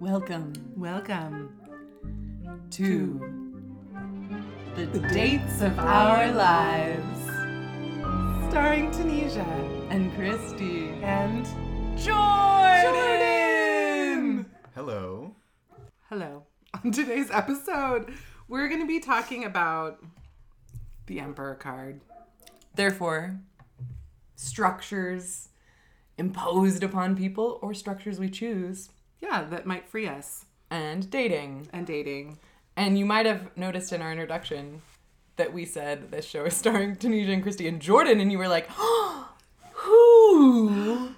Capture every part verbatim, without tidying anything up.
Welcome, welcome to the, the Dates of Our Lives, starring Tanesia and Christy and Jordan. Jordan. Hello. Hello. On today's episode, we're going to be talking about the Emperor card. Therefore, structures imposed upon people or structures we choose. Yeah, that might free us. And dating. And dating. And you might have noticed in our introduction that we said this show is starring Tanesia and Christy and Jordan, and you were like, oh, who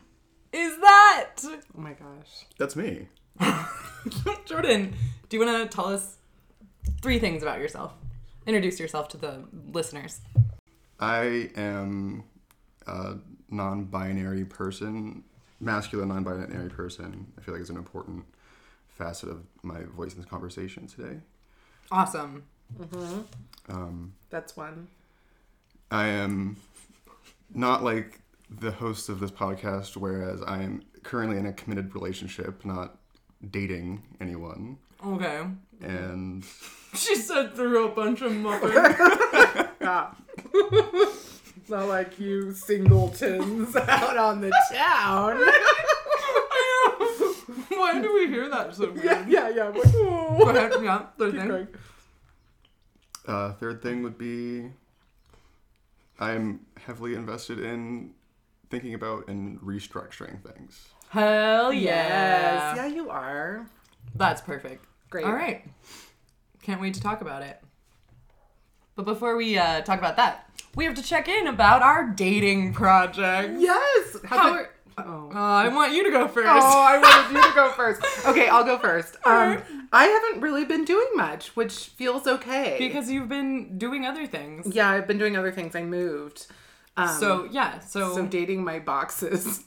is that? Oh my gosh. That's me. Jordan, do you want to tell us three things about yourself? Introduce yourself to the listeners. I am a non-binary person. Masculine, non-binary person. I feel like it's an important facet of my voice in this conversation today. Awesome. Mm-hmm. Um, That's one. I am not like the host of this podcast, whereas I am currently in a committed relationship, not dating anyone. Okay. And... she said through a bunch of muffins. Yeah. Not like you singletons out on the town. Why do we hear that so weird? Yeah, yeah, yeah. Like, oh. Go ahead, yeah. Third Keep thing. Uh, third thing would be I'm heavily invested in thinking about and restructuring things. Hell yeah. Yes. Yeah, you are. That's perfect. Great. All right. Can't wait to talk about it. But before we uh, talk about that, we have to check in about our dating project. Yes! How How are, oh. Uh, I want you to go first. Oh, I wanted you to go first. Okay, I'll go first. Um, I haven't really been doing much, which feels okay. Because you've been doing other things. Yeah, I've been doing other things. I moved. Um, so, yeah. So, so dating my boxes.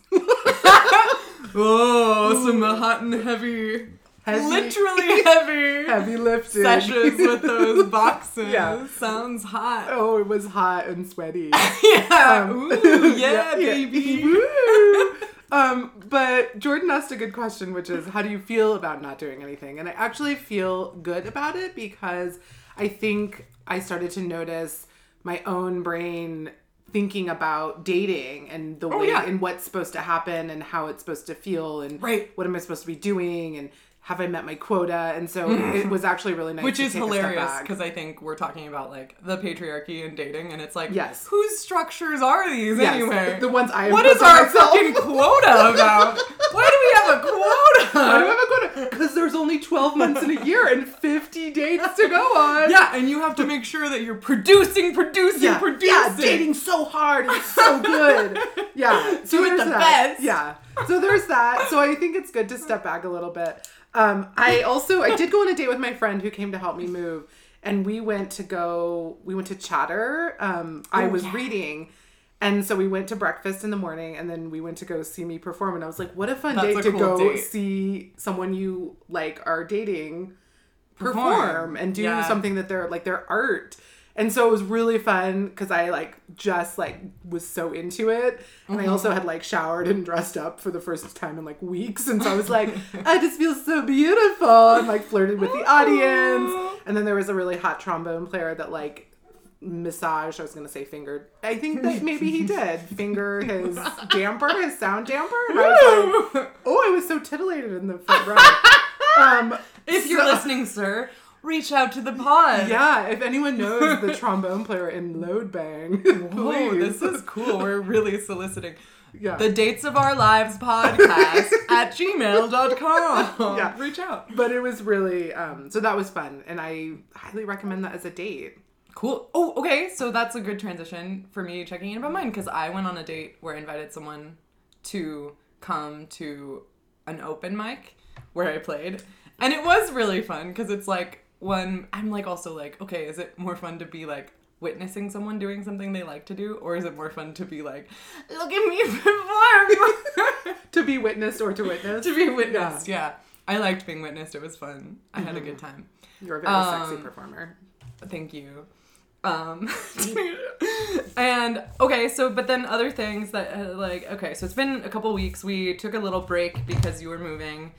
Oh, some hot and heavy... Heavy, literally heavy, heavy lifting sessions with those boxes. Yeah. Sounds hot. Oh, it was hot and sweaty. Yeah, um, ooh, yeah, yeah, baby. Yeah. um, but Jordan asked a good question, which is, how do you feel about not doing anything? And I actually feel good about it because I think I started to notice my own brain thinking about dating and the oh, way yeah. and what's supposed to happen and how it's supposed to feel and right. what am I supposed to be doing and have I met my quota? And so it was actually really nice. Which to is take hilarious because I think we're talking about like the patriarchy and dating, and it's like, yes, whose structures are these yes. anyway? The, the ones I. What is our myself? Fucking quota about? Why do we have a quota? Why do we have a quota? Because there's only twelve months in a year and fifty dates to go on. Yeah, and you have to make sure that you're producing, producing, yeah. producing. Yeah, dating so hard and so good. Yeah, so do it the that. Best. Yeah, so there's that. So I think it's good to step back a little bit. Um, I also, I did go on a date with my friend who came to help me move, and we went to go, we went to Chatter. Um, I oh, was yeah. reading, and so we went to breakfast in the morning, and then we went to go see me perform, and I was like, what a fun That's date a to cool go date. See someone you, like, are dating perform, perform and do yeah. something that they're, like, their art. And so it was really fun because I like just like was so into it. And mm-hmm. I also had like showered and dressed up for the first time in like weeks. And so I was like, I just feel so beautiful. And like flirted with the audience. And then there was a really hot trombone player that like massaged, I was going to say fingered. I think that maybe he did finger his damper, his sound damper. And I was like, oh, I was so titillated in the front row. Um, if you're so- listening, sir. Reach out to the pod. Yeah, if anyone knows the trombone player in Load Bang, oh, this is cool. We're really soliciting. Yeah. The Dates of Our Lives podcast at gmail dot com. Yeah. Reach out. But it was really, um, so that was fun. And I highly recommend that as a date. Cool. Oh, okay. So that's a good transition for me checking in about mine because I went on a date where I invited someone to come to an open mic where I played. And it was really fun because it's like, One, I'm like also like, okay, is it more fun to be like witnessing someone doing something they like to do, or is it more fun to be like, look at me perform? To be witnessed or to witness? To be witnessed, yeah. yeah. I liked being witnessed. It was fun. I mm-hmm. had a good time. You're a very um, sexy performer. Thank you. Um, and okay, so but then other things that uh, like okay, so it's been a couple weeks. We took a little break because you were moving,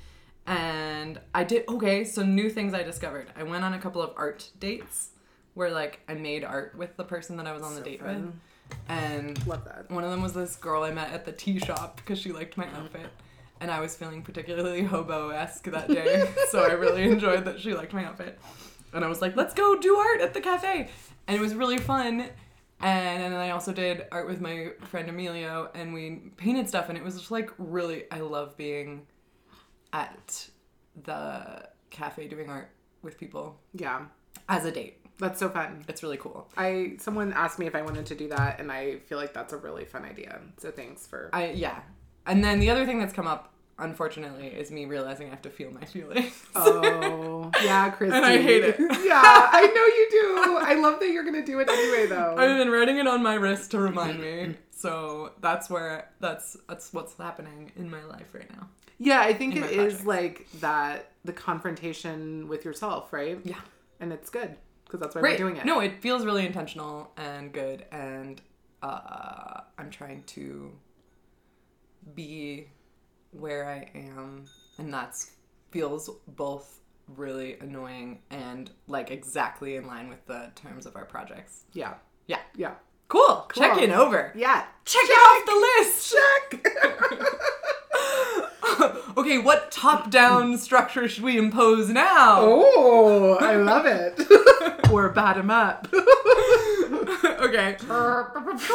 and I did okay. So new things I discovered. I went on a couple of art dates where like I made art with the person that I was on so the date fun. with. And love that. One of them was this girl I met at the tea shop because she liked my outfit. And I was feeling particularly hobo-esque that day. So I really enjoyed that she liked my outfit. And I was like, let's go do art at the cafe. And it was really fun. And, and then I also did art with my friend Emilio. And we painted stuff. And it was just like really, I love being at the cafe doing art with people. Yeah. As a date. That's so fun. It's really cool. I someone asked me if I wanted to do that, and I feel like that's a really fun idea. So thanks for... I Yeah. And then the other thing that's come up, unfortunately, is me realizing I have to feel my feelings. Oh. Yeah, Christy. And I hate it. Yeah, I know you do. I love that you're going to do it anyway, though. I've been writing it on my wrist to remind me. So that's where... That's, that's what's happening in my life right now. Yeah, I think it is like that, the confrontation with yourself, right? Yeah. And it's good. Because that's why right. we're doing it. No, it feels really intentional and good, and uh, I'm trying to be where I am, and that feels both really annoying and, like, exactly in line with the terms of our projects. Yeah. Yeah. Yeah. Cool. cool. Check in over. Yeah. Check, Check. off the list. Check. Okay, what top-down structure should we impose now? Oh, I love it. Or bottom up. Okay. That's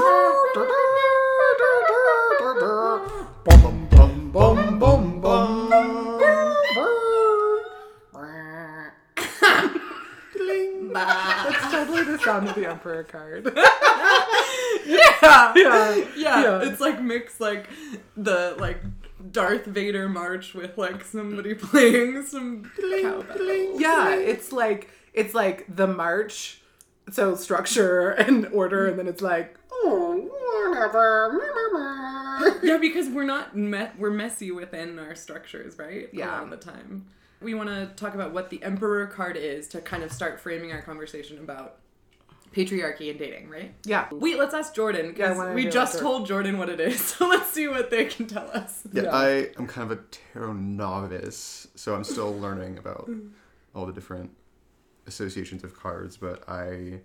totally the sound of the Emperor card. yeah. yeah. Yeah. Yeah. It's like mixed like the like Darth Vader march with like somebody playing some cowbell. Yeah, it's like it's like the march, so structure and order, and then it's like oh whatever. Yeah, because we're not me- we're messy within our structures, right? Yeah, a lot of the time. We want to talk about what the Emperor card is to kind of start framing our conversation about patriarchy and dating, right? Yeah. Wait, let's ask Jordan, because yeah, we just like told Jordan what it is, so let's see what they can tell us. Yeah, yeah. I am kind of a tarot novice, so I'm still learning about all the different associations of cards, but I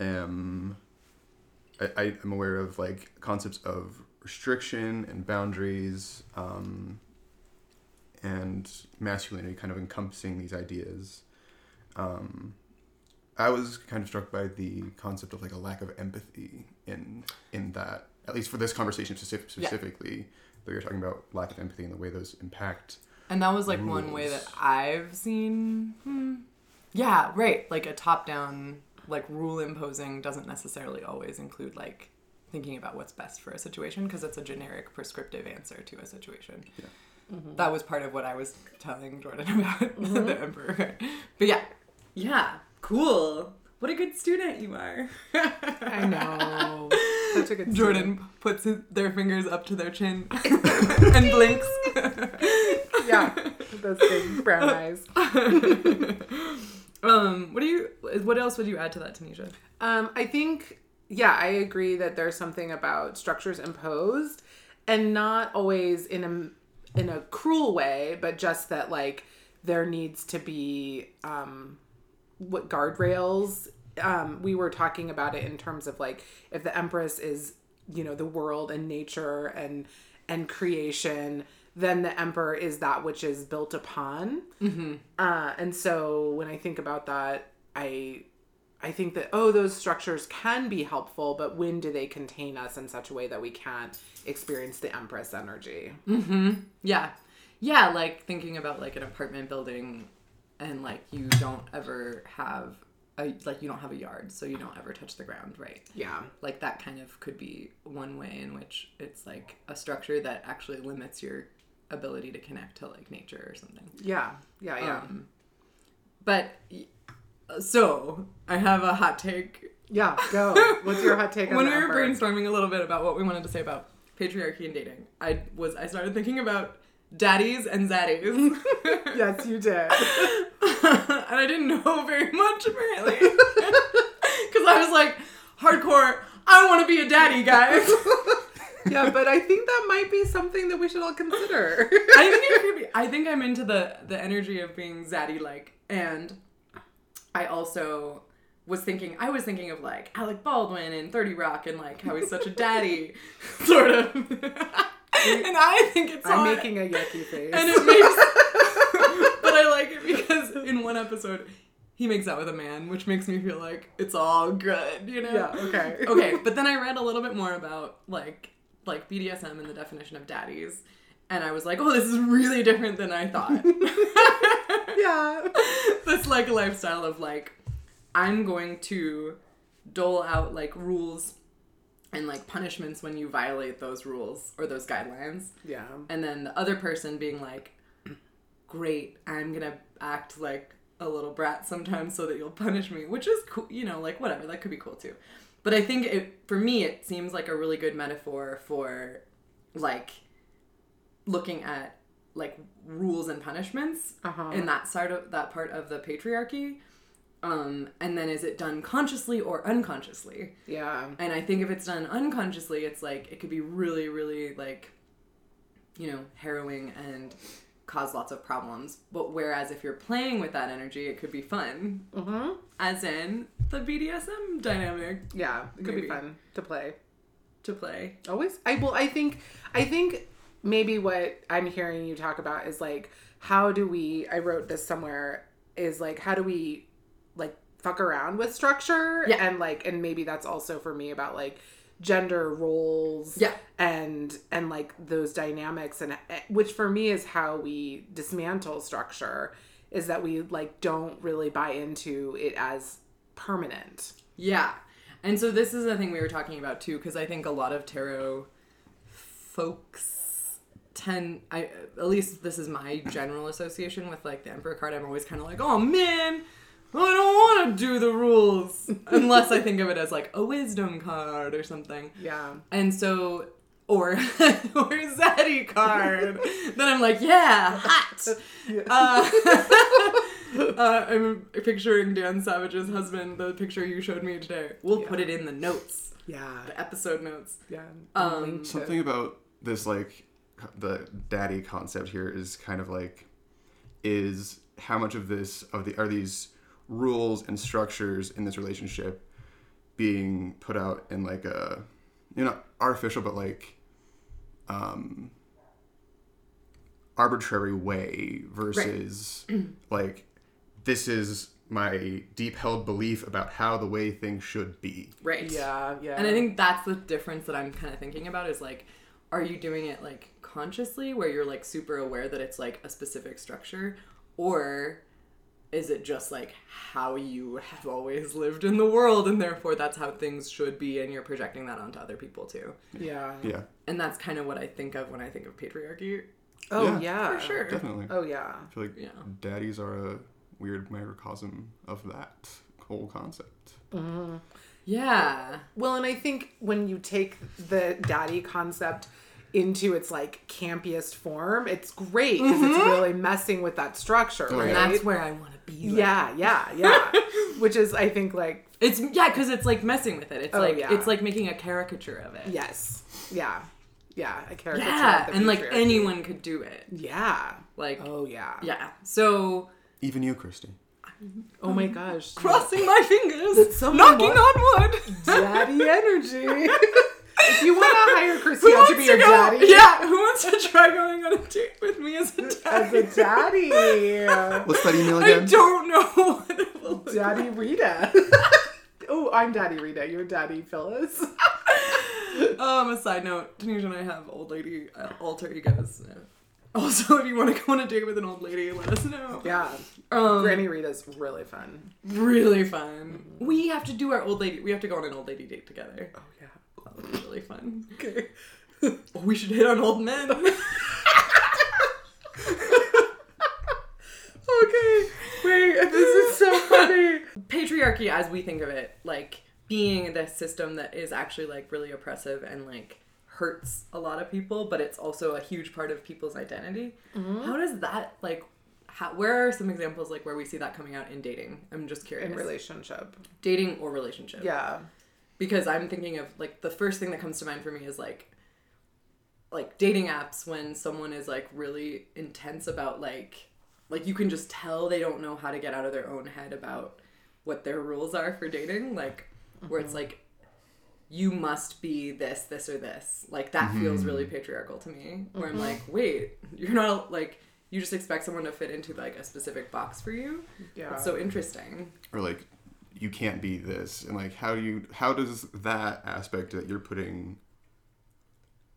am I am aware of, like, concepts of restriction and boundaries, um, and masculinity kind of encompassing these ideas. Um... I was kind of struck by the concept of like a lack of empathy in in that, at least for this conversation specific, specifically, yeah. though you're talking about lack of empathy and the way those impact. And that was like rules. One way that I've seen, hmm, yeah, right, like a top-down, like rule imposing doesn't necessarily always include like thinking about what's best for a situation because it's a generic prescriptive answer to a situation. Yeah. Mm-hmm. That was part of what I was telling Jordan about mm-hmm. the Emperor. But yeah, yeah. Cool. What a good student you are. I know. Such a good student. Jordan puts his, their fingers up to their chin and blinks. Yeah. Those big brown eyes. um, what do you what else would you add to that, Tanesia? Um, I think yeah, I agree that there's something about structures imposed and not always in a in a cruel way, but just that like there needs to be um what guardrails. Um we were talking about it in terms of like if the Empress is, you know, the world and nature and and creation, then the Emperor is that which is built upon. Mm-hmm. Uh and so when I think about that, I I think that oh those structures can be helpful, but when do they contain us in such a way that we can't experience the Empress energy? Mm-hmm. Yeah. Yeah, like thinking about like an apartment building. And, like, you don't ever have, a, like, you don't have a yard, so you don't ever touch the ground, right? Yeah. Like, that kind of could be one way in which it's, like, a structure that actually limits your ability to connect to, like, nature or something. Yeah. Yeah, yeah. Um, but, so, I have a hot take. Yeah, go. What's your hot take on when that? When we were effort? brainstorming a little bit about what we wanted to say about patriarchy and dating, I was, I started thinking about daddies and zaddies. Yes, you did. And I didn't know very much, apparently. Because I I was like, hardcore, I want to be a daddy, guys. Yeah, but I think that might be something that we should all consider. I think it could be. I think I'm into the, the energy of being zaddy-like. And I also was thinking, I was thinking of like Alec Baldwin and thirty Rock and like how he's such a daddy, sort of. And I think it's I'm on. Making a yucky face. And it makes, but I like it because in one episode, he makes out with a man, which makes me feel like it's all good, you know? Yeah, okay. Okay, but then I read a little bit more about like like B D S M and the definition of daddies. And I was like, oh, this is really different than I thought. Yeah. This like lifestyle of like, I'm going to dole out like rules and like punishments when you violate those rules or those guidelines. Yeah. And then the other person being like, great, I'm going to act like a little brat sometimes so that you'll punish me, which is cool, you know, like whatever, that could be cool too. But I think it, for me, it seems like a really good metaphor for like looking at like rules and punishments uh-huh. in that side of that part of the patriarchy. Um, and then is it done consciously or unconsciously? Yeah. And I think if it's done unconsciously, it's like, it could be really, really like, you know, harrowing and cause lots of problems. But whereas if you're playing with that energy, it could be fun. Mm-hmm. As in the B D S M dynamic. Yeah. It could maybe. Be fun to play. To play. Always. I, well, I think, I think maybe what I'm hearing you talk about is like, how do we, I wrote this somewhere, is like, how do we like fuck around with structure? Yeah. And like, and maybe that's also for me about like gender roles yeah. and and like those dynamics, and which for me is how we dismantle structure, is that we like don't really buy into it as permanent. Yeah. And so this is the thing we were talking about too, because I think a lot of tarot folks tend, I at least this is my general association with like the Emperor card, I'm always kind of like, oh man, I don't want to do the rules unless I think of it as like a wisdom card or something. Yeah. And so, or, or zaddy card. Then I'm like, yeah, hot. Yeah. Uh, uh, I'm picturing Dan Savage's husband, the picture you showed me today. We'll yeah. put it in the notes. Yeah. The episode notes. Yeah. Um, something about this, like, the daddy concept here is kind of like, is how much of this, of the, are these rules and structures in this relationship being put out in like a, you know, artificial but like um arbitrary way versus right. like this is my deep held belief about how the way things should be. Right. Yeah, yeah. And I think that's the difference that I'm kind of thinking about is like, are you doing it like consciously where you're like super aware that it's like a specific structure, or is it just like how you have always lived in the world and therefore that's how things should be and you're projecting that onto other people too? Yeah. Yeah. And that's kind of what I think of when I think of patriarchy. Oh, yeah. yeah. For sure. Definitely. Oh, yeah. I feel like yeah. daddies are a weird microcosm of that whole concept. Mm. Yeah. Well, and I think when you take the daddy concept into its like campiest form, it's great because mm-hmm. it's really messing with that structure, right? And that's where I want to be. Like. Yeah, yeah, yeah. Which is, I think, like it's yeah, because it's like messing with it. It's oh, like yeah. it's like making a caricature of it. Yes. Yeah. Yeah, a caricature. Yeah, of the and like anyone could do it. Yeah. Like oh yeah. Yeah. So even you, Christy. Oh my gosh. Crossing my fingers, knocking want? on wood. Daddy energy. If you want to hire Christy to be your go, daddy. Yeah, who wants to try going on a date with me as a daddy? As a daddy. What's that email again? I don't know what it will look Daddy like. Rita. Oh, I'm Daddy Rita. You're Daddy Phyllis. um, a side note, Tanesia and I have old lady uh, alter egos. Also, if you want to go on a date with an old lady, let us know. Yeah. Um, Granny Rita's really fun. Really fun. Mm-hmm. We have to do our old lady. We have to go on an old lady date together. Oh, yeah. That would be really fun. Okay. We should hit on old men. Okay. Wait, this is so funny. Patriarchy, as we think of it, like being the system that is actually like really oppressive and like hurts a lot of people, but it's also a huge part of people's identity. Mm-hmm. How does that like how, where are some examples like where we see that coming out in dating? I'm just curious. In relationship. Dating or relationship. Yeah. Because I'm thinking of, like, the first thing that comes to mind for me is, like, like, dating apps when someone is, like, really intense about, like, like, you can just tell they don't know how to get out of their own head about what their rules are for dating. Like, mm-hmm. where it's, like, you must be this, this, or this. Like, that mm-hmm. feels really patriarchal to me. Where mm-hmm. I'm like, wait, you're not, like... You just expect someone to fit into, like, a specific box for you. Yeah. It's so interesting. Or, like, you can't be this. And, like, how do you... How does that aspect that you're putting...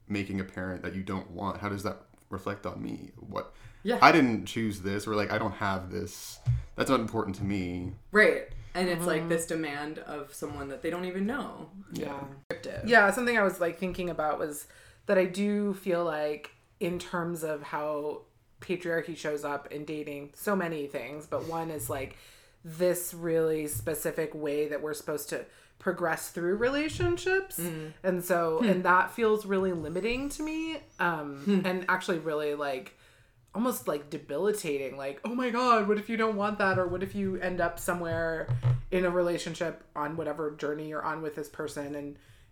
Making apparent that you don't want... How does that reflect on me? What... Yeah. I didn't choose this. Or, like, I don't have this. That's not important to me. Right. And it's, mm-hmm. like, this demand of someone that they don't even know. Yeah. Yeah. Yeah, something I was, like, thinking about was that I do feel like, in terms of how... patriarchy shows up in dating, so many things, but one is like this really specific way that we're supposed to progress through relationships, mm. and so hmm. and that feels really limiting to me, um hmm. and actually really like almost like debilitating, like, oh my god, what if you don't want that, or what if you end up somewhere in a relationship on whatever journey you're on with this person and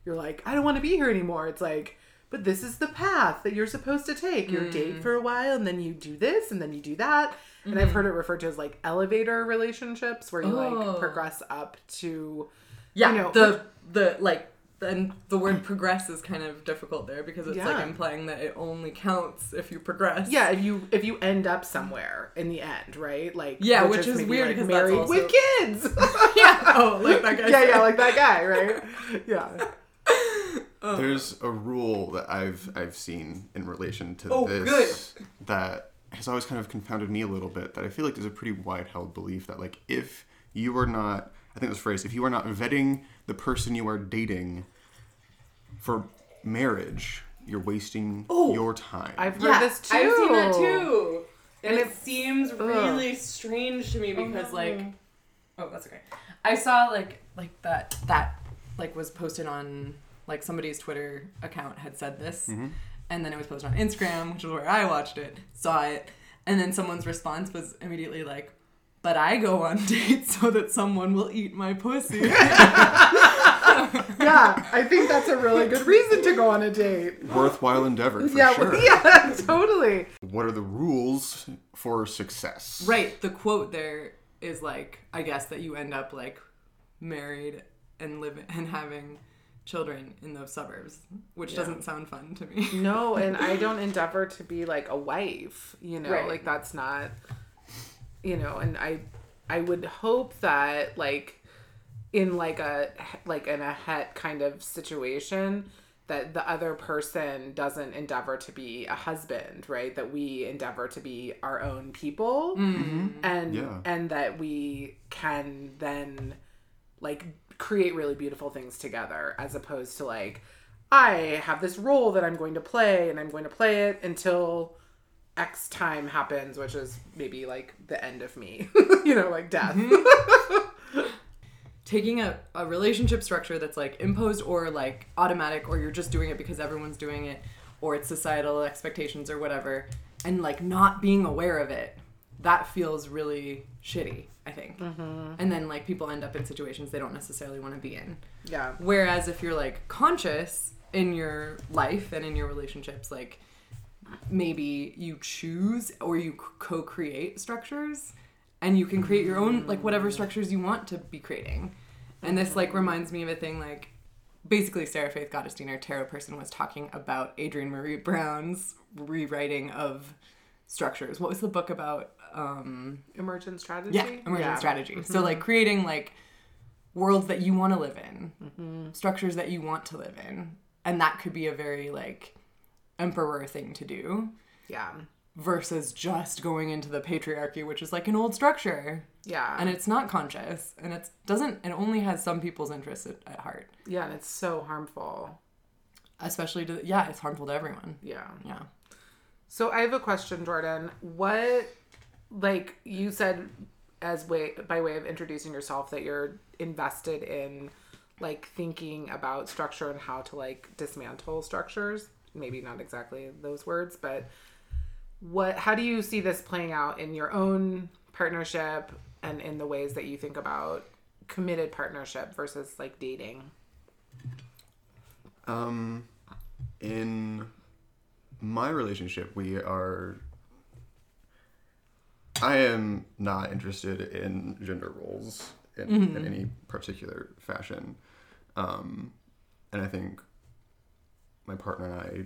you're like, I don't want to be here anymore. It's like, but this is the path that you're supposed to take. You mm. date for a while, and then you do this, and then you do that. Mm-hmm. And I've heard it referred to as, like, elevator relationships, where you, oh. like, progress up to, yeah, you know, the, the like, and the word progress is kind of difficult there, because it's, yeah. like, implying that it only counts if you progress. Yeah, if you if you end up somewhere in the end, right? Like, yeah, which, which is weird, because like, married also... with kids! Yeah, oh, like that guy. Yeah, yeah, like that guy, right? Yeah. Oh. There's a rule that I've I've seen in relation to oh, this good. that has always kind of confounded me a little bit, that I feel like there's a pretty wide held belief that, like, if you are not, I think this phrase, if you are not vetting the person you are dating for marriage, you're wasting oh, your time. I've heard yeah, this too. I've seen that too. And, and it, it seems ugh. really strange to me, because oh, like oh that's okay. I saw like like that that like was posted on, like, somebody's Twitter account had said this, mm-hmm. and then it was posted on Instagram, which is where I watched it, saw it, and then someone's response was immediately like, but I go on dates so that someone will eat my pussy. Yeah, I think that's a really good reason to go on a date. Worthwhile endeavor, for yeah, sure. Yeah, totally. What are the rules for success? Right, the quote there is, like, I guess that you end up, like, married and living and having... children in the suburbs, which yeah. doesn't sound fun to me. No, and I don't endeavor to be like a wife, you know, right. like that's not, you know, and I, I would hope that like in like a, like in a het kind of situation that the other person doesn't endeavor to be a husband, right? That we endeavor to be our own people, mm-hmm. and, yeah. and that we can then like create really beautiful things together, as opposed to like, I have this role that I'm going to play and I'm going to play it until X time happens, which is maybe like the end of me, you know, like death. Mm-hmm. Taking a, a relationship structure that's like imposed or like automatic, or you're just doing it because everyone's doing it, or it's societal expectations or whatever, and like not being aware of it, that feels really shitty, I think. Mm-hmm. And then, like, people end up in situations they don't necessarily want to be in. Yeah. Whereas if you're, like, conscious in your life and in your relationships, like, maybe you choose or you co-create structures, and you can create your own, like, whatever structures you want to be creating. And this, like, reminds me of a thing, like, basically Sarah Faith Godestine, our tarot person, was talking about Adrienne Marie Brown's rewriting of structures. What was the book about? Um, emergent strategy? Yeah, emergent yeah. strategy. Mm-hmm. So, like, creating, like, worlds that you want to live in, mm-hmm. structures that you want to live in. And that could be a very, like, emperor thing to do. Yeah. Versus just going into the patriarchy, which is, like, an old structure. Yeah. And it's not conscious. And it doesn't, it only has some people's interests at, at heart. Yeah, and it's so harmful. Especially to, yeah, it's harmful to everyone. Yeah. Yeah. So, I have a question, Jordan. What... Like you said, as way by way of introducing yourself, that you're invested in, like, thinking about structure and how to, like, dismantle structures. Maybe not exactly those words, but what, how do you see this playing out in your own partnership and in the ways that you think about committed partnership versus like dating? Um, in my relationship, we are, I am not interested in gender roles in, mm-hmm. in any particular fashion. Um, and I think my partner and I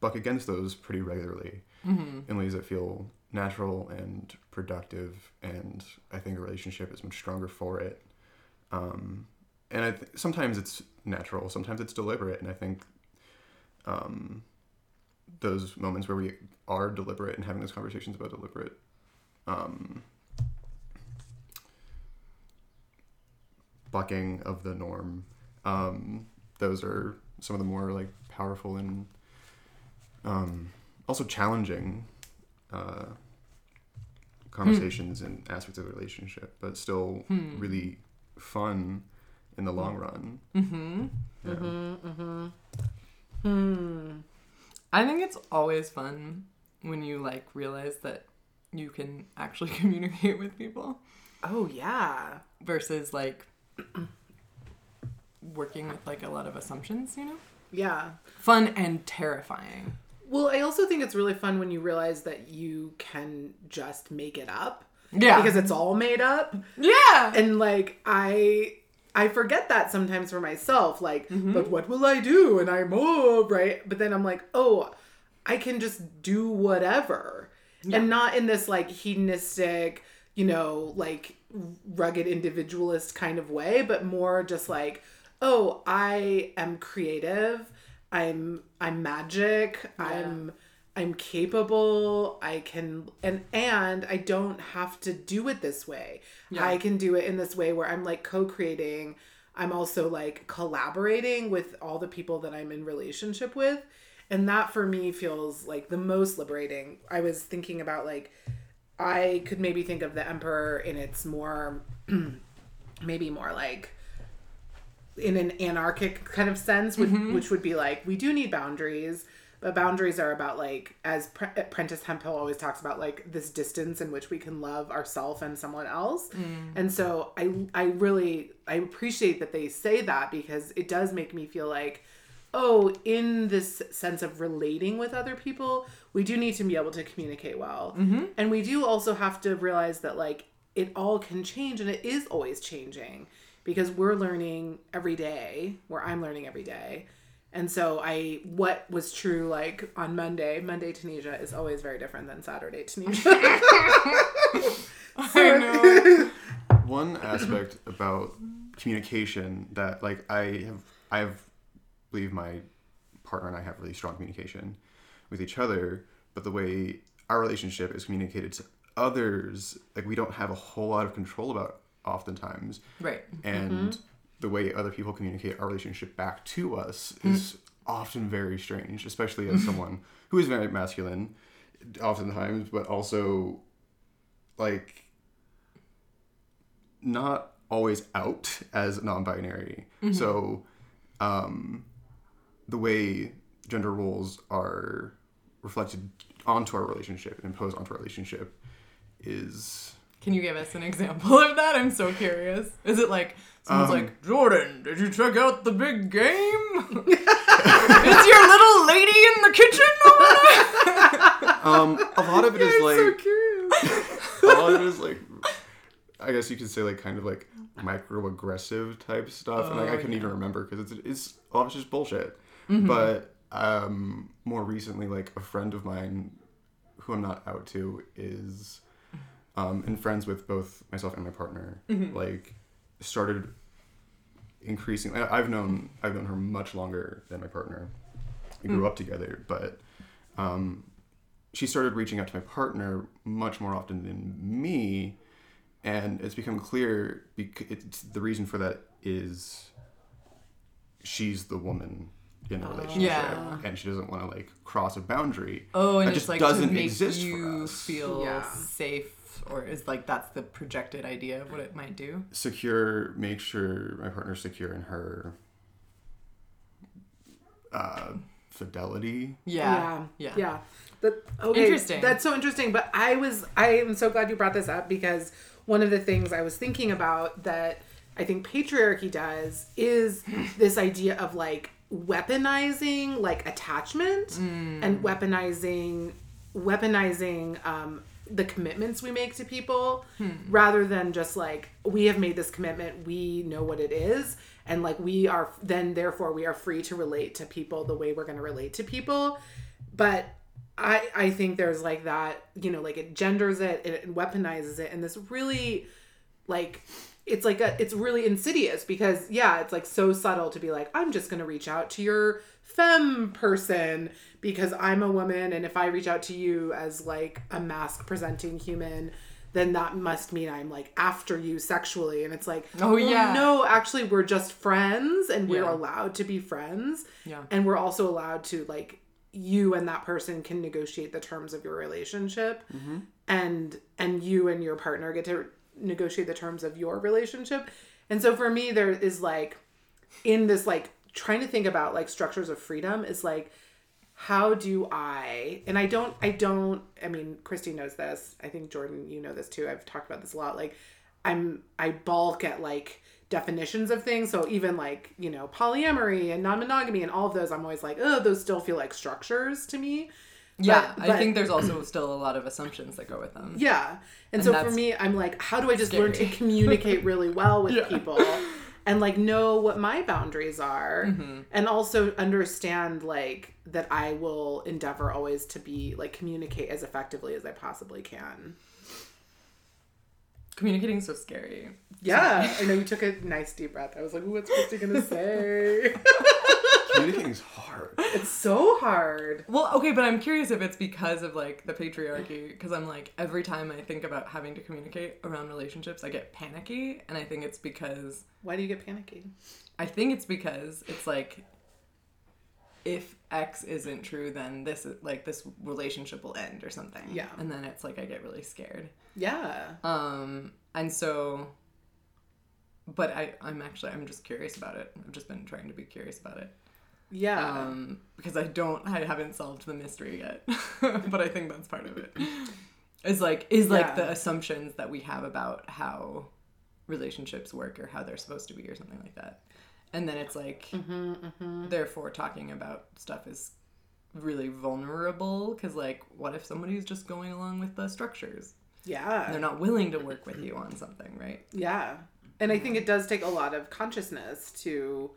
buck against those pretty regularly mm-hmm. in ways that feel natural and productive, and I think a relationship is much stronger for it. Um, and I th- sometimes it's natural, sometimes it's deliberate, and I think um, those moments where we are deliberate and having those conversations about deliberate um, bucking of the norm, um, those are some of the more like powerful and Um, also challenging uh, conversations mm. and aspects of the relationship, but still mm. really fun in the long run. Mm-hmm. Yeah. Mm-hmm. Mm-hmm. Hmm. I think it's always fun when you like realize that you can actually communicate with people. Oh yeah. Versus like working with like a lot of assumptions, you know? Yeah. Fun and terrifying. Well, I also think it's really fun when you realize that you can just make it up. Yeah. Because it's all made up. Yeah. And, like, I I forget that sometimes for myself. Like, mm-hmm. but what will I do? And I'm, oh, right? But then I'm like, oh, I can just do whatever. Yeah. And not in this, like, hedonistic, you know, like, rugged individualist kind of way. But more just, like, oh, I am creative. I'm I'm magic. Yeah. I'm I'm capable. I can and and I don't have to do it this way. Yeah. I can do it in this way where I'm like co-creating. I'm also like collaborating with all the people that I'm in relationship with. And that for me feels like the most liberating. I was thinking about like I could maybe think of the Emperor in its more maybe more like in an anarchic kind of sense, which, mm-hmm. which would be like, we do need boundaries, but boundaries are about like, as Pre- Prentice Hempel always talks about, like this distance in which we can love ourselves and someone else. Mm. And so I, I really, I appreciate that they say that because it does make me feel like, oh, in this sense of relating with other people, we do need to be able to communicate well. Mm-hmm. And we do also have to realize that like, it all can change and it is always changing. Because we're learning every day, where I'm learning every day. And so I, what was true, like, on Monday, Monday Tanesia is always very different than Saturday Tanesia. I know. One aspect about communication that, like, I have, I have, believe my partner and I have really strong communication with each other, but the way our relationship is communicated to others, like, we don't have a whole lot of control about it oftentimes. Right. And mm-hmm. the way other people communicate our relationship back to us mm-hmm. is often very strange, especially as someone who is very masculine oftentimes, but also like not always out as non-binary. Mm-hmm. So um, the way gender roles are reflected onto our relationship and imposed onto our relationship is... Can you give us an example of that? I'm so curious. Is it like, someone's um, like, Jordan, did you check out the big game? Is your little lady in the kitchen or whatever? Um, a lot of it yeah, is I'm like... so curious. A lot of it is like, I guess you could say like kind of like microaggressive type stuff. Oh, and like I couldn't yeah. even remember because it's, it's all just bullshit. Mm-hmm. But um, more recently, like a friend of mine who I'm not out to is... Um, and friends with both myself and my partner, mm-hmm. like, started increasing. I've known I've known her much longer than my partner. We grew mm. up together, but um, she started reaching out to my partner much more often than me, and it's become clear bec- it's, the reason for that is she's the woman in the relationship, yeah. and she doesn't want to like cross a boundary. Oh, and that it's just like doesn't to make exist you for us. Feel yeah. safe. Or is like that's the projected idea of what it might do? Secure, make sure my partner's secure in her uh, fidelity. Yeah. yeah, yeah, yeah. That, okay, interesting. That's so interesting. But I was, I am so glad you brought this up, because one of the things I was thinking about that I think patriarchy does is this idea of like weaponizing like attachment mm. and weaponizing weaponizing um, the commitments we make to people hmm. rather than just like, we have made this commitment, we know what it is. And like we are then therefore we are free to relate to people the way we're going to relate to people. But I, I think there's like that, you know, like it genders it, it weaponizes it. And this really like, it's like a, it's really insidious because yeah, it's like so subtle to be like, I'm just going to reach out to your femme person because I'm a woman. And if I reach out to you as like a mask presenting human, then that must mean I'm like after you sexually. And it's like, oh yeah, no, actually we're just friends and we're yeah. allowed to be friends. Yeah. And we're also allowed to like, you and that person can negotiate the terms of your relationship mm-hmm. and, and you and your partner get to negotiate the terms of your relationship. And so for me, there is like in this, like trying to think about like structures of freedom is like, how do I, and I don't, I don't, I mean, Christy knows this. I think Jordan, you know this too. I've talked about this a lot. Like I'm, I balk at like definitions of things. So even like, you know, polyamory and non-monogamy and all of those, I'm always like, oh, those still feel like structures to me. Yeah, but, but, I think there's also still a lot of assumptions that go with them. Yeah. And, and so for me, I'm like, how do I just scary. learn to communicate really well with yeah. people and like know what my boundaries are mm-hmm. and also understand like that I will endeavor always to be like communicate as effectively as I possibly can. Communicating is so scary. Yeah. I know you took a nice deep breath. I was like, what's Christy going to say? Communicating's hard. It's so hard. Well, okay, but I'm curious if it's because of, like, the patriarchy, because I'm like, every time I think about having to communicate around relationships, I get panicky, and I think it's because... Why do you get panicky? I think it's because it's like, if X isn't true, then this, like, this relationship will end or something. Yeah. And then it's like, I get really scared. Yeah. Um, and so... But I, I'm actually, I'm just curious about it. I've just been trying to be curious about it. Yeah. Um, because I don't, I haven't solved the mystery yet. But I think that's part of it. Is like, is like yeah. the assumptions that we have about how relationships work or how they're supposed to be or something like that. And then it's like, mm-hmm, mm-hmm. therefore talking about stuff is really vulnerable. Because like, what if somebody's just going along with the structures? Yeah. And they're not willing to work with you on something, right? Yeah. And I think it does take a lot of consciousness to...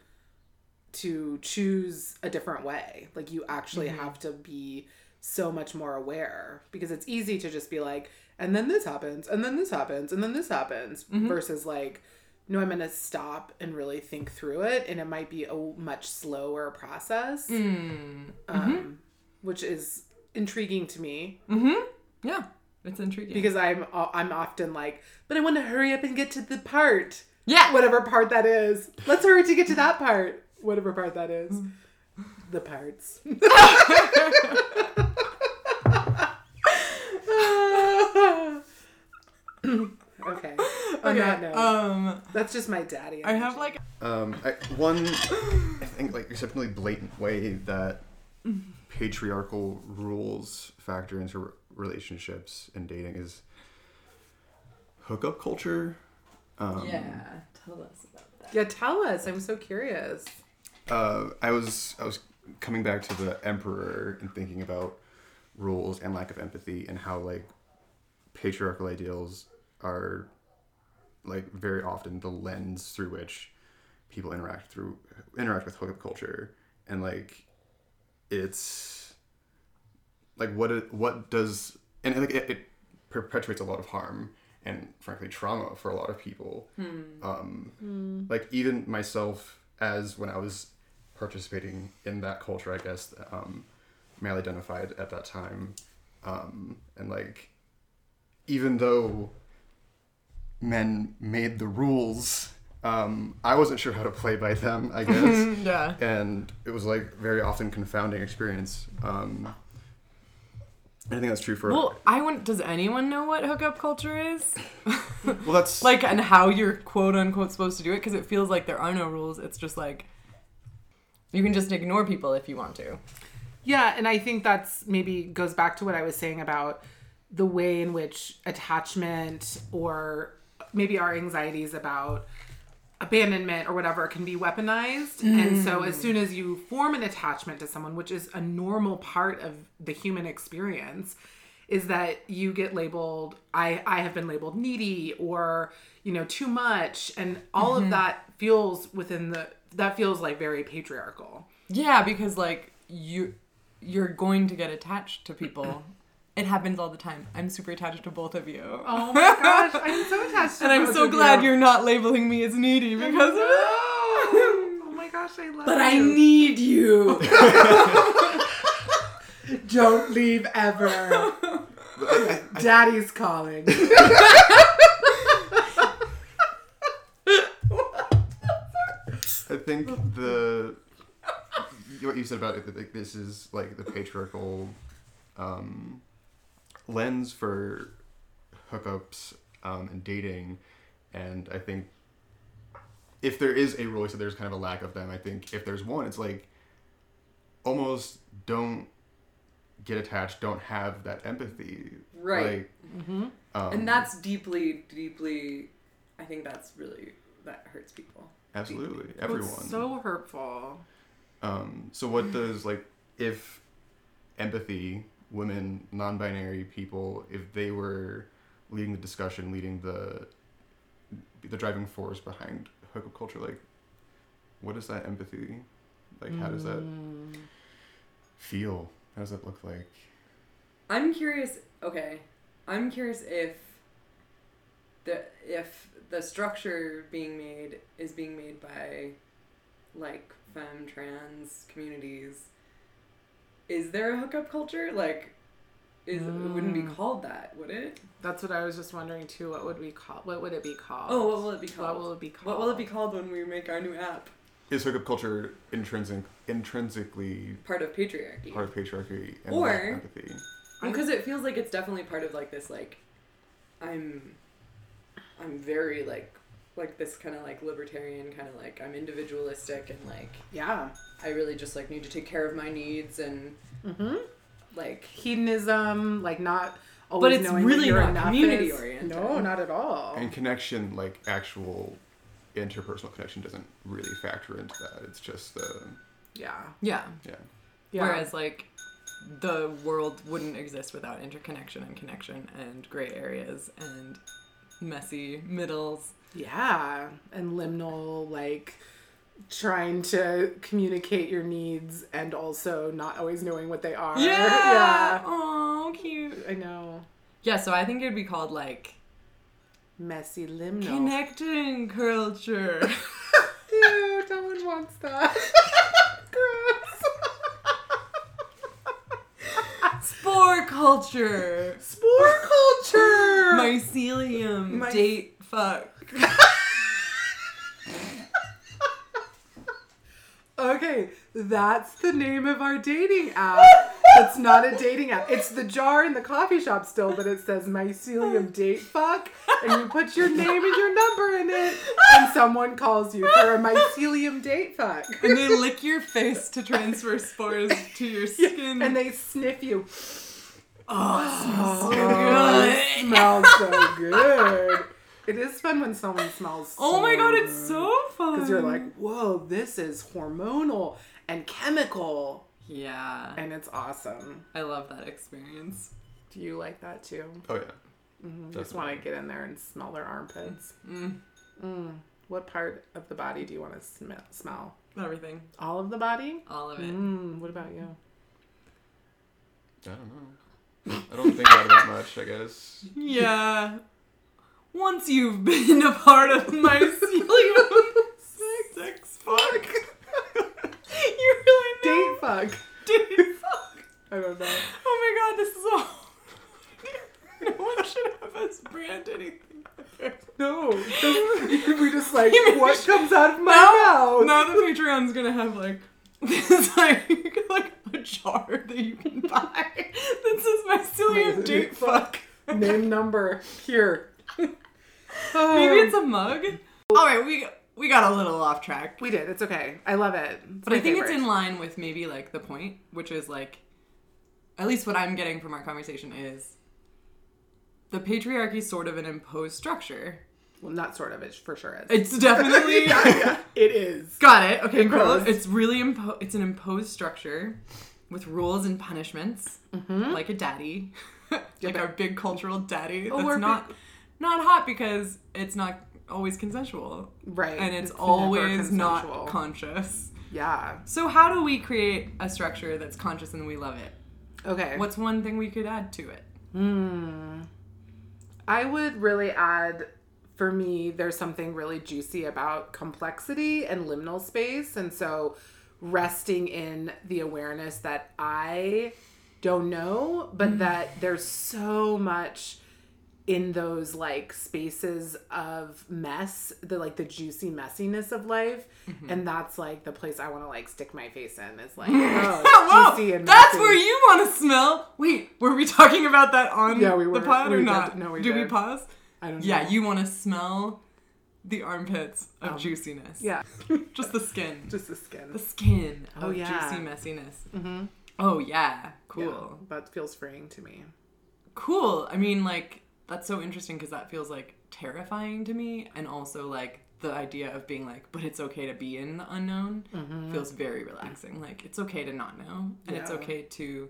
to choose a different way. Like you actually mm-hmm. have to be so much more aware, because it's easy to just be like, and then this happens, and then this happens, and then this happens mm-hmm. versus like, no, I'm going to stop and really think through it. And it might be a much slower process, mm-hmm. um, which is intriguing to me. Mm-hmm. Yeah. It's intriguing. Because I'm, I'm often like, but I want to hurry up and get to the part. Yeah. Whatever part that is. Let's hurry to get to that part. Whatever part that is. Mm. The parts. okay. On okay. that note. Um, That's just my daddy. I have like... Um, I, one, I think, like, exceptionally blatant way that patriarchal rules factor into re- relationships and dating is hookup culture. Um, yeah. Tell us about that. Yeah, tell us. I'm so curious. Uh, I was I was coming back to the Emperor and thinking about rules and lack of empathy and how like patriarchal ideals are like very often the lens through which people interact through interact with hookup culture, and like it's like what what does and like it, it perpetuates a lot of harm and frankly trauma for a lot of people. Mm. Um, mm. Like even myself, as when I was participating in that culture, I guess, um, male identified at that time. Um, and like, even though men made the rules, um, I wasn't sure how to play by them, I guess. Yeah. And it was like very often confounding experience. Um, I think that's true for... Well, I wouldn't... Does anyone know what hookup culture is? Well, that's... Like, and how you're quote-unquote supposed to do it? Because it feels like there are no rules. It's just like... You can just ignore people if you want to. Yeah, and I think that's maybe goes back to what I was saying about the way in which attachment or maybe our anxieties about abandonment or whatever can be weaponized. Mm. And so as soon as you form an attachment to someone, which is a normal part of the human experience, is that you get labeled, I, I have been labeled needy or, you know, too much. And all mm-hmm. of that feels within the, that feels like very patriarchal. Yeah, because like you, you're going to get attached to people. It happens all the time. I'm super attached to both of you. Oh my gosh, I'm so attached to both of you. And I'm so glad you. you're not labeling me as needy because of it. Oh my gosh, I love you. But I need you. Don't leave ever. Daddy's calling. I think the what you said about it, like this is like the patriarchal um, lens for hookups um, and dating, and I think if there is a rule, so there's kind of a lack of them. I think if there's one, it's like almost don't get attached, don't have that empathy. Right. Like, mm-hmm. um, and that's deeply, deeply, I think that's really, that hurts people. Absolutely. Deeply. Everyone. It's so hurtful. Um, so what does, like, if empathy, women, non-binary people, if they were leading the discussion, leading the the driving force behind hookup culture, like, what is that empathy? Like, how does that mm. feel? How does that look like? I'm curious. Okay, I'm curious if the if the structure being made is being made by like femme trans communities. Is there a hookup culture? Like, is mm. it wouldn't be called that, would it? That's what I was just wondering too. What would we call? What would it be called? Oh, what will it be called? What will it be called? What will it be called when we make our new app? Is hookup culture intrinsic, intrinsically... Part of patriarchy. Part of patriarchy and or, empathy. Because it feels like it's definitely part of, like, this, like, I'm, I'm very, like, like, this kind of, like, libertarian, kind of, like, I'm individualistic and, like... Yeah. I really just, like, need to take care of my needs and, mm-hmm. like... Hedonism, like, not... Always but it's knowing really not community-oriented. No, not at all. And connection, like, actual... interpersonal connection doesn't really factor into that. It's just the... Uh, yeah. yeah. Yeah. Yeah. Whereas, like, the world wouldn't exist without interconnection and connection and gray areas and messy middles. Yeah. And liminal, like, trying to communicate your needs and also not always knowing what they are. Yeah! Oh, yeah. Cute. I know. Yeah, so I think it'd be called, like... Messy liminal. Connecting culture. Dude, no one wants that. Gross. Spore culture. Spore culture. Mycelium. My... Date fuck. Okay, that's the name of our dating app. It's not a dating app. It's the jar in the coffee shop still, but it says Mycelium Date Fuck, and you put your name and your number in it, and someone calls you for a Mycelium Date Fuck. And they lick your face to transfer spores to your skin. Yeah, and they sniff you. Oh, it smells so good. It smells so good. It is fun when someone smells so Oh my god, it's so fun. Because you're like, whoa, this is hormonal and chemical. Yeah. And it's awesome. I love that experience. Do you like that too? Oh, yeah. Mm-hmm. Just want to get in there and smell their armpits. Mm. Mm. What part of the body do you want to sm- smell? Everything. All of the body? All of it. Mm. What about you? I don't know. I don't think about it that much, I guess. Yeah. Once you've been a part of my mycelium sex fuck, you really know. Date fuck. Date fuck. I don't know. Oh my god, this is all... No one should have us brand anything. No. We just like, what comes out of my now, mouth? Now the Patreon's gonna have like, this like, like a jar that you can buy that says mycelium date fuck. Name number, here. Maybe it's a mug. All right, we We got a little off track. We did. It's okay. I love it. It's but I think favorite. It's in line with maybe like the point, which is like, at least what I'm getting from our conversation is the patriarchy is sort of an imposed structure. Well, not sort of. It for sure is. It's definitely. yeah, yeah. It is. Got it. Okay, cool. It's really impo- It's an imposed structure with rules and punishments, mm-hmm. like a daddy, like yep. our big cultural daddy. Oh, that's not big... not hot because it's not always consensual, right? And it's, it's always not conscious. Yeah. So how do we create a structure that's conscious and we love it? Okay. What's one thing we could add to it? Hmm. I would really add. For me, there's something really juicy about complexity and liminal space. And so resting in the awareness that I don't know, but mm. that there's so much in those like spaces of mess, the like the juicy messiness of life. Mm-hmm. And that's like the place I want to like stick my face in. It's like, oh, it's juicy and messy. That's where you want to smell. Wait, were we talking about that on yeah, we were, the pod or we not? Did, no, we did. Did we pause? I don't yeah, know. You want to smell the armpits of oh. juiciness. Yeah. Just the skin. Just the skin. The skin oh, of yeah. juicy messiness. Mm-hmm. Oh, yeah. Cool. Yeah, that feels freeing to me. Cool. I mean, like, that's so interesting because that feels, like, terrifying to me. And also, like, the idea of being like, but it's okay to be in the unknown mm-hmm. feels very relaxing. Like, it's okay to not know. And yeah. it's okay to,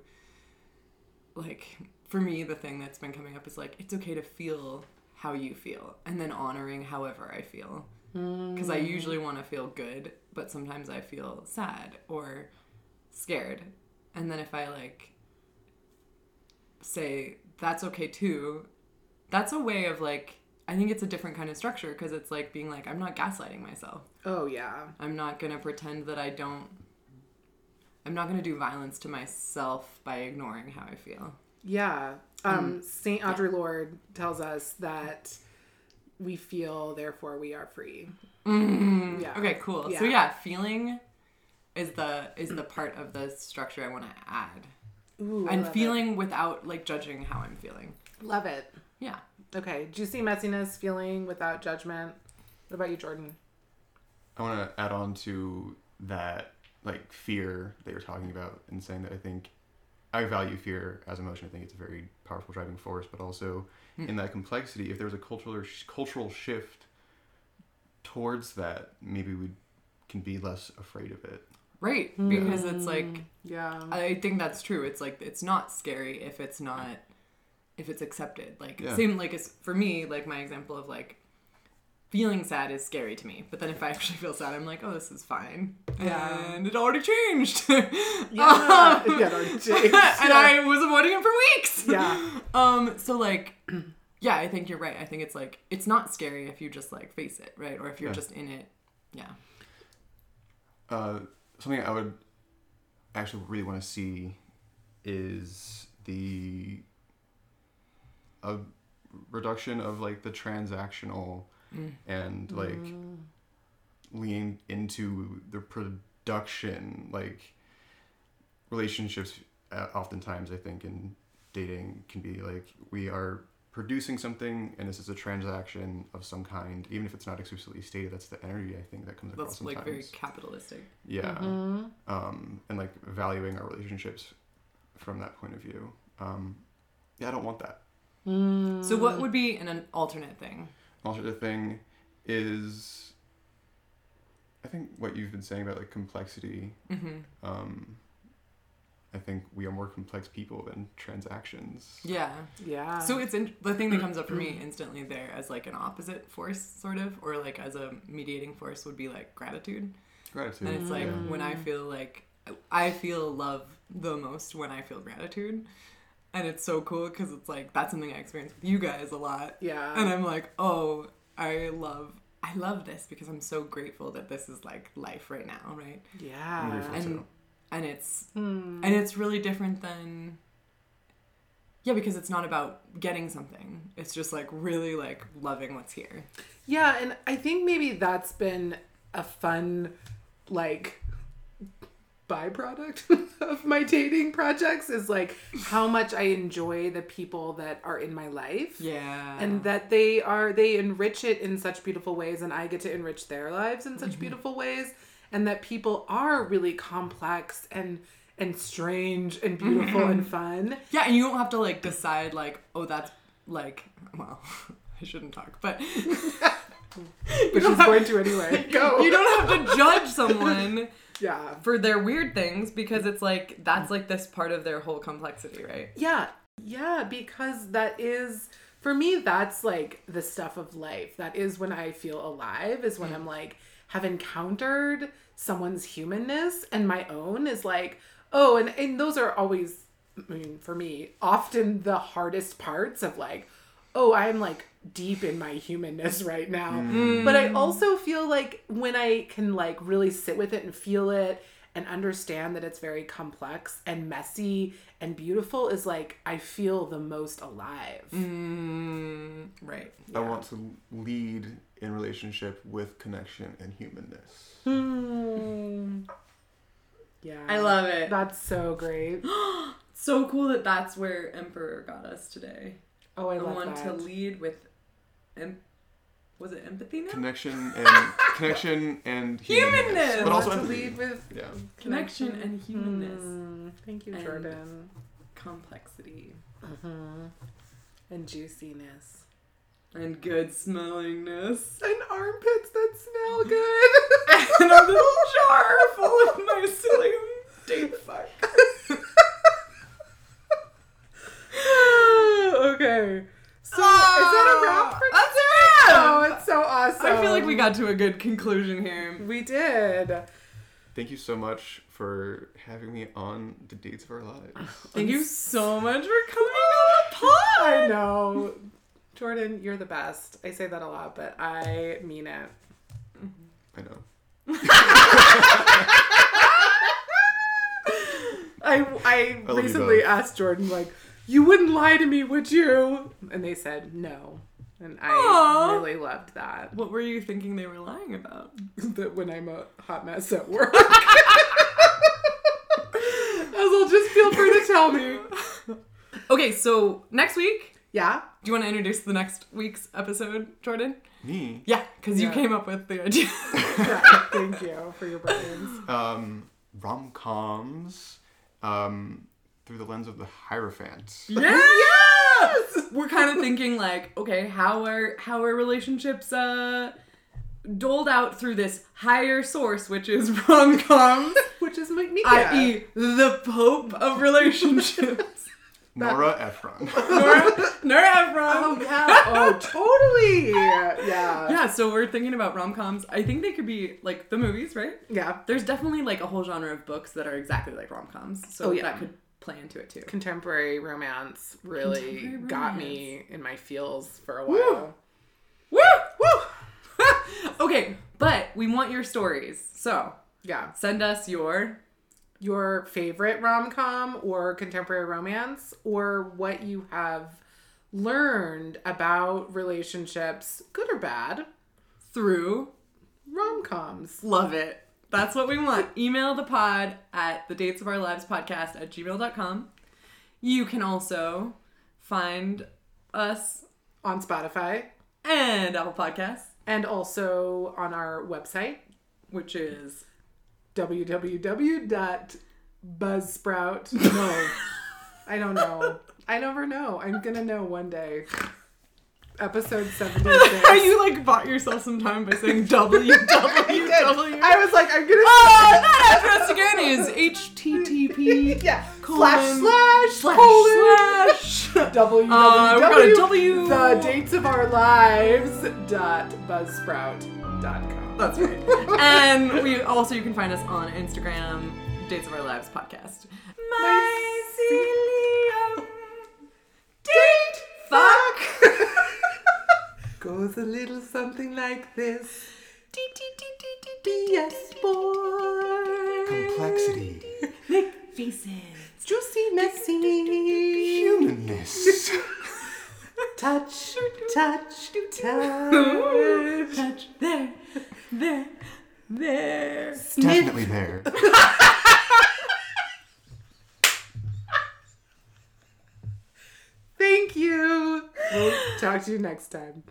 like, for me, the thing that's been coming up is, like, it's okay to feel... how you feel, and then honoring however I feel. Because mm. I usually want to feel good, but sometimes I feel sad or scared. And then if I, like, say, that's okay too, that's a way of, like, I think it's a different kind of structure because it's, like, being like, I'm not gaslighting myself. Oh, yeah. I'm not going to pretend that I don't, I'm not going to do violence to myself by ignoring how I feel. Yeah. Um, Saint Audre yeah. Lorde tells us that we feel, therefore we are free. Mm-hmm. Yeah. Okay, cool. Yeah. So yeah, feeling is the is the part of the structure I want to add. Ooh, and feeling it. Without like judging how I'm feeling. Love it. Yeah. Okay. Juicy messiness, feeling without judgment. What about you, Jordan? I want to add on to that, like fear that you're talking about, and saying that I think. I value fear as emotion. I think it's a very powerful driving force, but also mm. in that complexity, if there was a cultural sh- cultural shift towards that, maybe we can be less afraid of it. Right, because mm. it's like, yeah, I think that's true. It's like it's not scary if it's not if it's accepted. Like yeah. same, like it's, for me, like my example of like feeling sad is scary to me, but then if I actually feel sad, I'm like, oh, this is fine. Yeah. And it already changed. yeah, um, it already changed. And yeah. I was avoiding it for weeks. Yeah. Um. So, like, yeah, I think you're right. I think it's, like, it's not scary if you just, like, face it, right? Or if you're yeah. just in it. Yeah. Uh, something I would actually really want to see is the uh, reduction of, like, the transactional... Mm. and like mm. lean into the production, like relationships uh, oftentimes I think in dating can be like we are producing something and this is a transaction of some kind, even if it's not explicitly stated. That's the energy I think that comes across that's sometimes. Like very capitalistic. Yeah. Mm-hmm. Um and like valuing our relationships from that point of view. Um yeah, I don't want that. Mm. So what would be an, an alternate thing? Also, the thing is, I think what you've been saying about like complexity. Mm-hmm. Um, I think we are more complex people than transactions. Yeah, yeah. So it's in- the thing that comes up for me instantly there as like an opposite force, sort of, or like as a mediating force would be like gratitude. Gratitude. And it's like yeah. when I feel like I feel love the most when I feel gratitude. And it's so cool because it's like, that's something I experience with you guys a lot. Yeah. And I'm like, oh, I love, I love this because I'm so grateful that this is like life right now, right? Yeah. And so. and it's, mm. and it's really different than, yeah, because it's not about getting something. It's just like really like loving what's here. Yeah. And I think maybe that's been a fun, like... byproduct of my dating projects is like how much I enjoy the people that are in my life. Yeah. And that they are, they enrich it in such beautiful ways, and I get to enrich their lives in such mm-hmm. beautiful ways. And that people are really complex and and strange and beautiful mm-hmm. and fun. Yeah, and you don't have to like decide like, oh, that's like, well, I shouldn't talk, but which is going to anyway. Go. You don't have to judge someone. Yeah. For their weird things, because it's like, that's like this part of their whole complexity, right? Yeah. Yeah, because that is, for me, that's like the stuff of life. That is when I feel alive, is when I'm like, have encountered someone's humanness, and my own is like, oh, and, and those are always, I mean, for me, often the hardest parts of like, oh, I'm like deep in my humanness right now. Mm. But I also feel like when I can like really sit with it and feel it and understand that it's very complex and messy and beautiful is like, I feel the most alive. Mm. Right. Yeah. I want to lead in relationship with connection and humanness. Mm. Yeah. I love it. That's so great. So cool that that's where Emperor got us today. Oh, I, I love want that. to lead with, em- was it empathy now? Connection and connection and humanness. humanness. But I also want to lead with yeah. connection, connection and humanness. Mm, thank you, and Jordan. Complexity. Mm-hmm. And juiciness. And good smellingness. And armpits that smell good. And a little jar full of mycelium. Date fuck. Okay. So, oh, is that a wrap for today? That's a wrap! Oh, it's so awesome. I feel like we got to a good conclusion here. We did. Thank you so much for having me on the Dates of Our Lives. Thank you so much for coming on the pod! I know. Jordan, you're the best. I say that a lot, but I mean it. I know. I, I, I recently asked Jordan, like, you wouldn't lie to me, would you? And they said no. And I Aww. really loved that. What were you thinking they were lying about? That when I'm a hot mess at work. As well, just feel free to tell me. Okay, so next week. Yeah? Do you want to introduce the next week's episode, Jordan? Me? Yeah, because yeah. you came up with the idea. Yeah, thank you for your brains. Um, Rom Coms. Um... Through the lens of the hierophant. Yes! Yes! We're kind of thinking like, okay, how are how are relationships uh, doled out through this higher source, which is rom-coms, which is media, that is the Pope of relationships, Nora Ephron. Nora, Nora Ephron. Oh yeah. Oh totally. Yeah. Yeah. So we're thinking about rom-coms. I think they could be like the movies, right? Yeah. There's definitely like a whole genre of books that are exactly like rom-coms. So oh, yeah. that could. play into it too. Contemporary romance really Contemporary romance. got me in my feels for a while. Woo! Woo! Woo! Okay, but we want your stories. So, yeah, send us your your favorite rom-com or contemporary romance, or what you have learned about relationships, good or bad, through rom-coms. Love it. That's what we want. Email the pod at the dates of our lives podcast at gmail dot com. You can also find us on Spotify and Apple Podcasts. And also on our website, which is w w w dot buzzsprout No, I don't know. I never know. I'm going to know one day. Episode seventy-six. How you like bought yourself some time by saying W W W. I, I was like, I'm gonna. Oh, that address again is H T T P Yeah. Slash slash slash colon, slash W W W. Uh, w- w- the dates of our lives dot buzzsprout dot com. That's right. And we also you can find us on Instagram, Dates of Our Lives Podcast. My psyllium date fuck. Goes a little something like this. D S four Complexity. Lick faces. Juicy, messy. Humanness. Touch, touch, touch. Touch. There, there, there. Sniff. Definitely there. Talk to you next time.